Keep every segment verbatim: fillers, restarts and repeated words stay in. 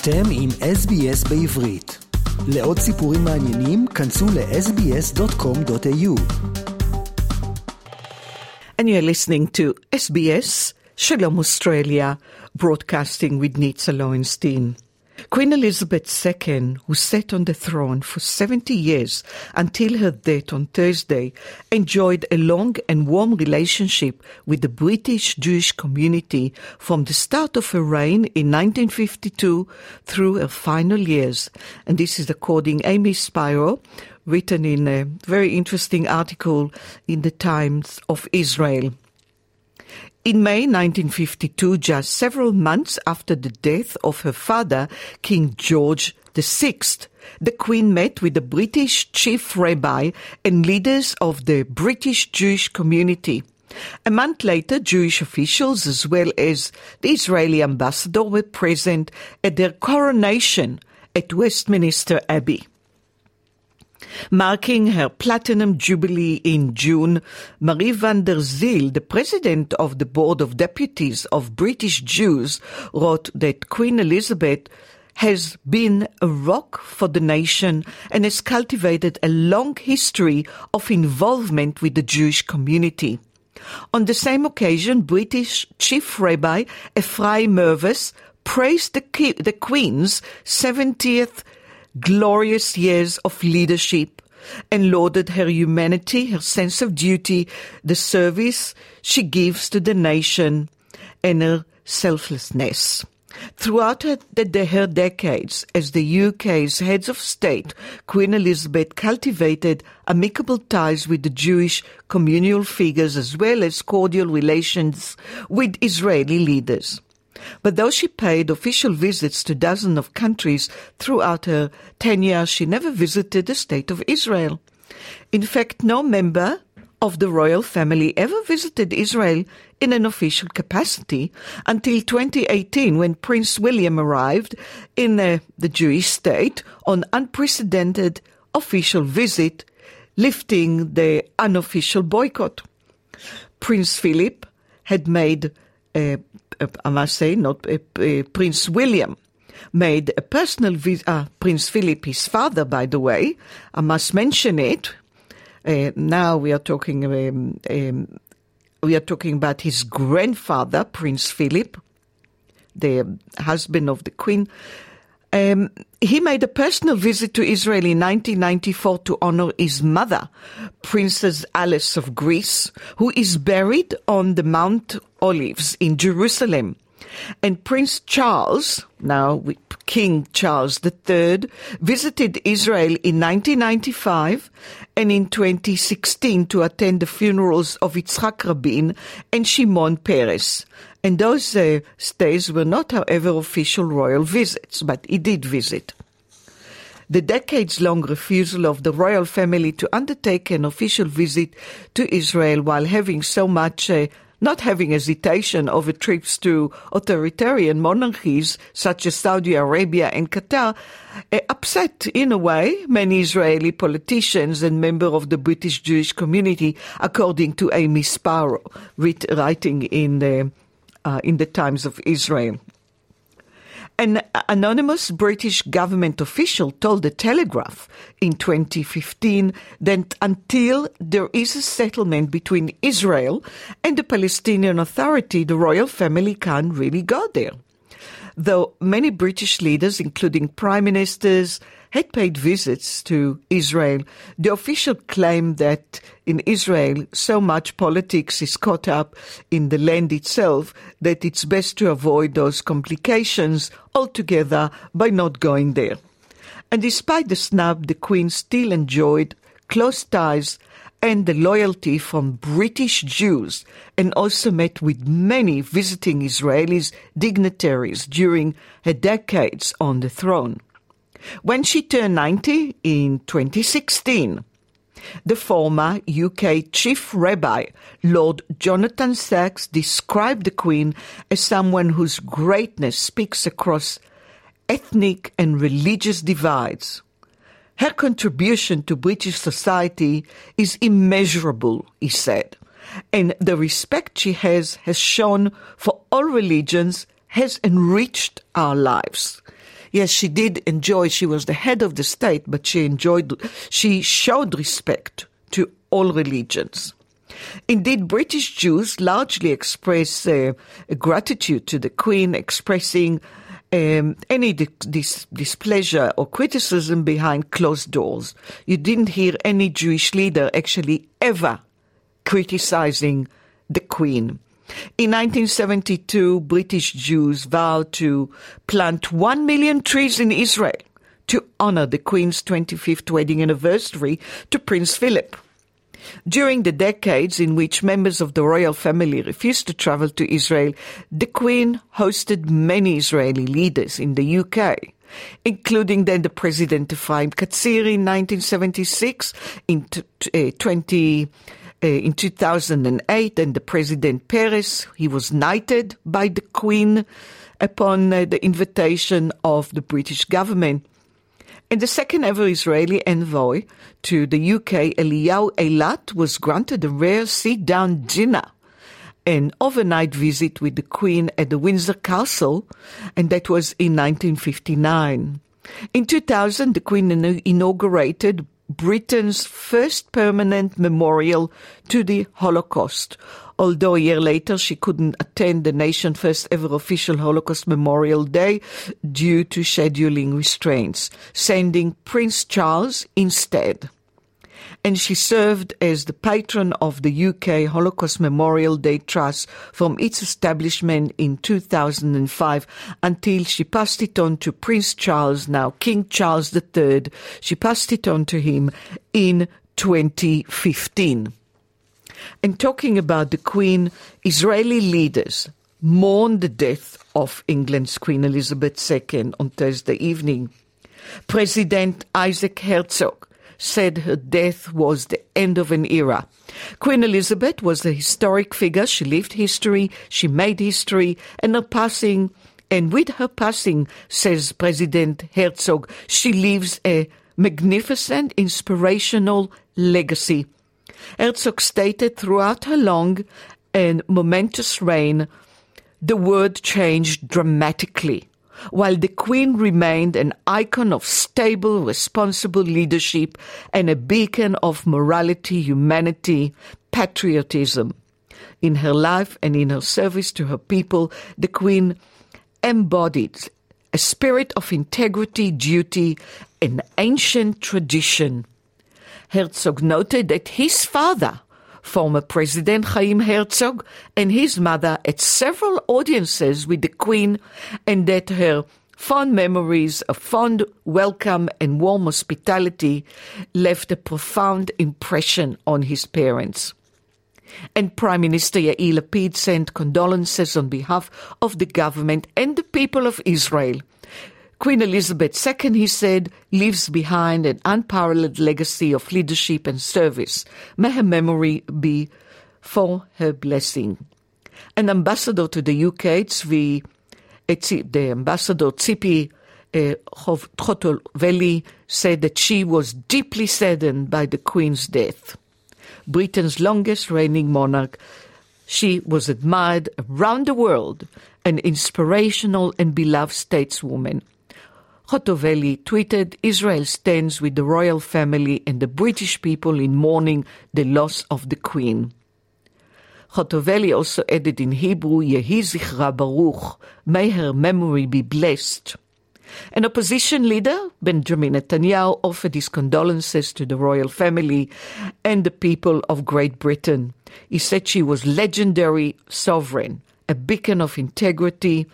אתם עם אס בי אס בעברית. לעוד סיפורים מעניינים, כנסו ל-S B S dot com dot A U. And you're listening to S B S, Shalom Australia, broadcasting with Nietzsche Loewenstein. Queen Elizabeth the Second, who sat on the throne for seventy years until her death on Thursday, enjoyed a long and warm relationship with the British Jewish community from the start of her reign in nineteen fifty-two through her final years. And this is according to Amy Spiro, written in a very interesting article in the Times of Israel. In May nineteen fifty-two, just several months after the death of her father, King George the Sixth, the Queen met with the British Chief Rabbi and leaders of the British Jewish community. A month later, Jewish officials as well as the Israeli ambassador were present at their coronation at Westminster Abbey. Marking her platinum jubilee in June, Marie van der Zyl, the president of the Board of Deputies of British Jews, wrote that Queen Elizabeth has been a rock for the nation and has cultivated a long history of involvement with the Jewish community. On the same occasion, British Chief Rabbi Ephraim Mirvis praised the, ki- the Queen's seventieth glorious years of leadership and lauded her humanity, her sense of duty, the service she gives to the nation, and her selflessness. Throughout her, the, her decades as the U K's heads of state, Queen Elizabeth cultivated amicable ties with the Jewish communal figures as well as cordial relations with Israeli leaders. But though she paid official visits to dozens of countries throughout her tenure, she never visited the State of Israel. In fact, no member of the royal family ever visited Israel in an official capacity until twenty eighteen, when Prince William arrived in uh, the Jewish state on unprecedented official visit, lifting the unofficial boycott. Prince Philip had made a uh, I must say, not uh, uh, Prince William, made a personal visit, uh, Prince Philip, his father, by the way, I must mention it. Uh, now we are talking, um, um, we are talking about his grandfather, Prince Philip, the husband of the Queen. Um, he made a personal visit to Israel in nineteen ninety-four to honor his mother, Princess Alice of Greece, who is buried on the Mount Olives in Jerusalem. And Prince Charles, now King Charles the Third, visited Israel in nineteen ninety-five and in twenty sixteen to attend the funerals of Yitzhak Rabin and Shimon Peres. And those uh, stays were not, however, official royal visits, but he did visit. The decades-long refusal of the royal family to undertake an official visit to Israel while having so much uh, not having hesitation over trips to authoritarian monarchies such as Saudi Arabia and Qatar, upset, in a way, many Israeli politicians and members of the British Jewish community, according to Amy Spiro, writing in the, uh, in the Times of Israel. An anonymous British government official told the Telegraph in twenty fifteen that until there is a settlement between Israel and the Palestinian Authority, the royal family can't really go there. Though many British leaders, including prime ministers, had paid visits to Israel, the official claimed that in Israel so much politics is caught up in the land itself that it's best to avoid those complications altogether by not going there. And despite the snub, the Queen still enjoyed close ties and the loyalty from British Jews, and also met with many visiting Israelis dignitaries during her decades on the throne. When she turned ninety in twenty sixteen, the former U K Chief Rabbi, Lord Jonathan Sacks, described the Queen as someone whose greatness speaks across ethnic and religious divides. Her contribution to British society is immeasurable, he said, and the respect she has has shown for all religions has enriched our lives. Yes, she did enjoy, she was the head of the state, but she enjoyed, she showed respect to all religions. Indeed, British Jews largely express uh, gratitude to the Queen, expressing um, any dis- dis- displeasure or criticism behind closed doors. You didn't hear any Jewish leader actually ever criticizing the Queen. In nineteen seventy-two, British Jews vowed to plant one million trees in Israel to honor the Queen's twenty-fifth wedding anniversary to Prince Philip. During the decades in which members of the royal family refused to travel to Israel, the Queen hosted many Israeli leaders in the U K, including then the President Ephraim Katzir in nineteen seventy-six, in t- uh, twenty, uh, in two thousand eight, and the President Peres. He was knighted by the Queen upon uh, the invitation of the British government. And the second ever Israeli envoy to the U K, Eliyahu Elat, was granted a rare sit-down dinner, an overnight visit with the Queen at the Windsor Castle, and that was in nineteen fifty-nine. In two thousand, the Queen inaugurated Britain's first permanent memorial to the Holocaust, although a year later she couldn't attend the nation's first ever official Holocaust Memorial Day due to scheduling restraints, sending Prince Charles instead. And she served as the patron of the U K Holocaust Memorial Day Trust from its establishment in two thousand five until she passed it on to Prince Charles, now King Charles the Third. She passed it on to him in twenty fifteen. And talking about the Queen, Israeli leaders mourned the death of England's Queen Elizabeth the Second on Thursday evening. President Isaac Herzog said her death was the end of an era. Queen Elizabeth was a historic figure. She lived history, she made history, and her passing, and with her passing, says President Herzog, she leaves a magnificent, inspirational legacy. Herzog stated throughout her long and momentous reign, the world changed dramatically, while the Queen remained an icon of stable, responsible leadership and a beacon of morality, humanity, patriotism. In her life and in her service to her people, the Queen embodied a spirit of integrity, duty, and ancient tradition. Herzog noted that his father, former President Chaim Herzog, and his mother had several audiences with the Queen, and that her fond memories, a fond welcome and warm hospitality left a profound impression on his parents. And Prime Minister Yair Lapid sent condolences on behalf of the government and the people of Israel. Queen Elizabeth the Second, he said, leaves behind an unparalleled legacy of leadership and service. May her memory be for her blessing. An ambassador to the U K, Tzvi, the ambassador Tzipi Hotovely, said that she was deeply saddened by the Queen's death. Britain's longest reigning monarch, she was admired around the world, an inspirational and beloved stateswoman. Hotovely tweeted, Israel stands with the royal family and the British people in mourning the loss of the Queen. Hotovely also added in Hebrew, Yehi Zichra Baruch, may her memory be blessed. An opposition leader, Benjamin Netanyahu, offered his condolences to the royal family and the people of Great Britain. He said she was legendary sovereign, a beacon of integrity,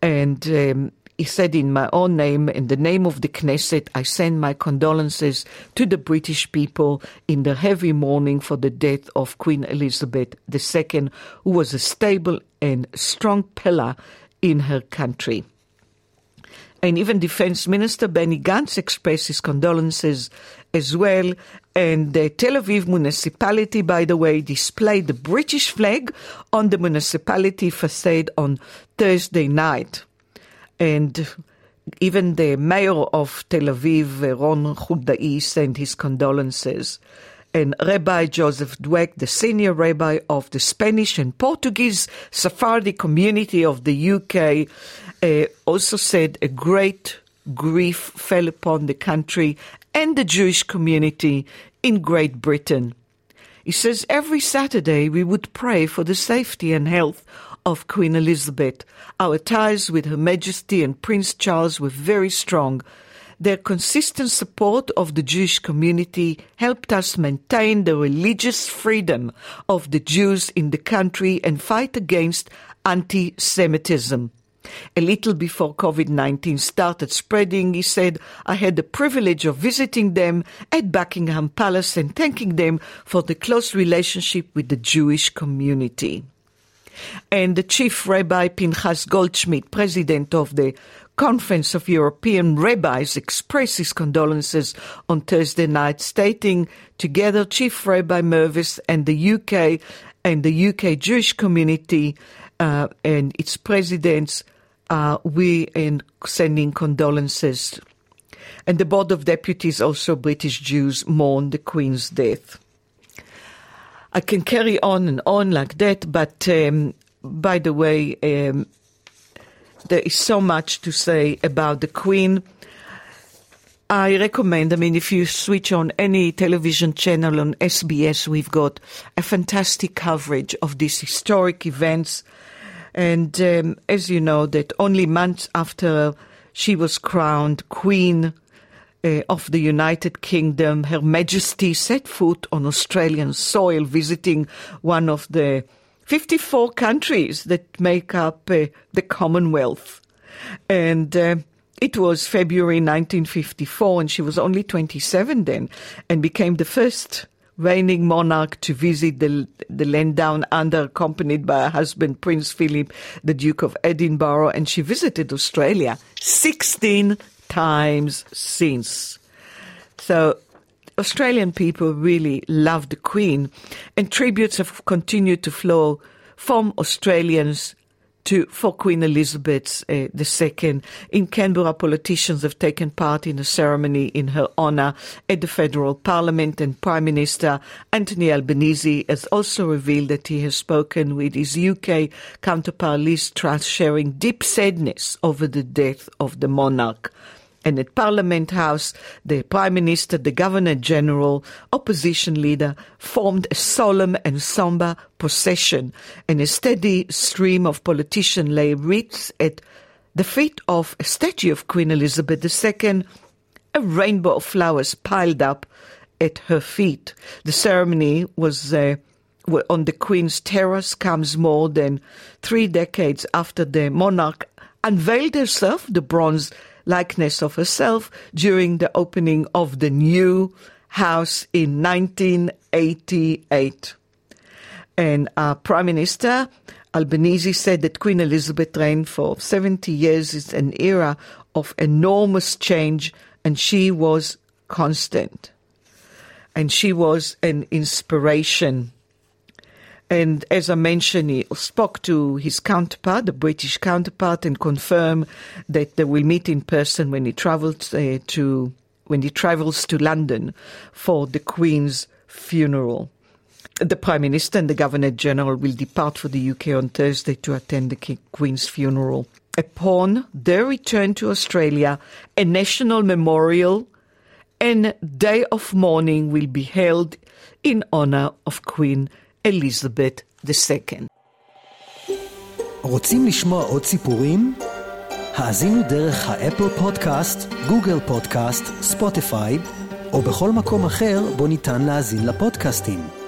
and um, he said, in my own name, in the name of the Knesset, I send my condolences to the British people in the heavy mourning for the death of Queen Elizabeth the Second, who was a stable and strong pillar in her country. And even Defense Minister Benny Gantz expressed his condolences as well. And the Tel Aviv municipality, by the way, displayed the British flag on the municipality facade on Thursday night. And even the mayor of Tel Aviv, Ron Huldai, sent his condolences. And Rabbi Joseph Dweck, the senior rabbi of the Spanish and Portuguese Sephardi community of the U K, uh, also said a great grief fell upon the country and the Jewish community in Great Britain. He says, every Saturday we would pray for the safety and health of Queen Elizabeth. Our ties with Her Majesty and Prince Charles were very strong. Their consistent support of the Jewish community helped us maintain the religious freedom of the Jews in the country and fight against anti-Semitism. A little before covid nineteen started spreading, he said, I had the privilege of visiting them at Buckingham Palace and thanking them for the close relationship with the Jewish community. And the Chief Rabbi Pinchas Goldschmidt, president of the Conference of European Rabbis, expressed his condolences on Thursday night, stating, together Chief Rabbi Mirvis and the U K and the U K Jewish community uh, and its presidents, uh, we are sending condolences. And the Board of Deputies, also British Jews, mourn the Queen's death. I can carry on and on like that, but um, by the way, um, there is so much to say about the Queen. I recommend, I mean, if you switch on any television channel on S B S, we've got a fantastic coverage of these historic events. And um, as you know, that only months after she was crowned Queen Uh, of the United Kingdom, Her Majesty set foot on Australian soil, visiting one of the fifty-four countries that make up uh, the Commonwealth. And uh, it was February nineteen fifty-four, and she was only twenty-seven then, and became the first reigning monarch to visit the, the land down under, accompanied by her husband, Prince Philip, the Duke of Edinburgh, and she visited Australia sixteen times since. So Australian people really love the Queen, and tributes have continued to flow from Australians to for Queen Elizabeth uh, the Second. In Canberra, politicians have taken part in a ceremony in her honour at the Federal Parliament, and Prime Minister Anthony Albanese has also revealed that he has spoken with his U K counterpart Liz Truss, sharing deep sadness over the death of the monarch. And at Parliament House, the Prime Minister, the Governor General, opposition leader, formed a solemn and sombre procession, and a steady stream of politicians lay wreaths at the feet of a statue of Queen Elizabeth the Second, a rainbow of flowers piled up at her feet. The ceremony was uh, on the Queen's Terrace, comes more than three decades after the monarch unveiled herself, the bronze likeness of herself, during the opening of the new house in nineteen eighty-eight. And our Prime Minister Albanese said that Queen Elizabeth reigned for seventy years is an era of enormous change, and she was constant. And she was an inspiration. And as I mentioned, he spoke to his counterpart, the British counterpart, and confirmed that they will meet in person when he travels uh, to when he travels to London for the Queen's funeral. The Prime Minister and the Governor General will depart for the U K on Thursday to attend the Queen's funeral. Upon their return to Australia, a national memorial and day of mourning will be held in honour of Queen Elizabeth the Second. רוצים לשמוע עוד סיפורים? האזינו דרך האפל פודקאסט, גוגל פודקאסט, ספוטיפיי, או בכל מקום אחר בו ניתן להאזין לפודקאסטים.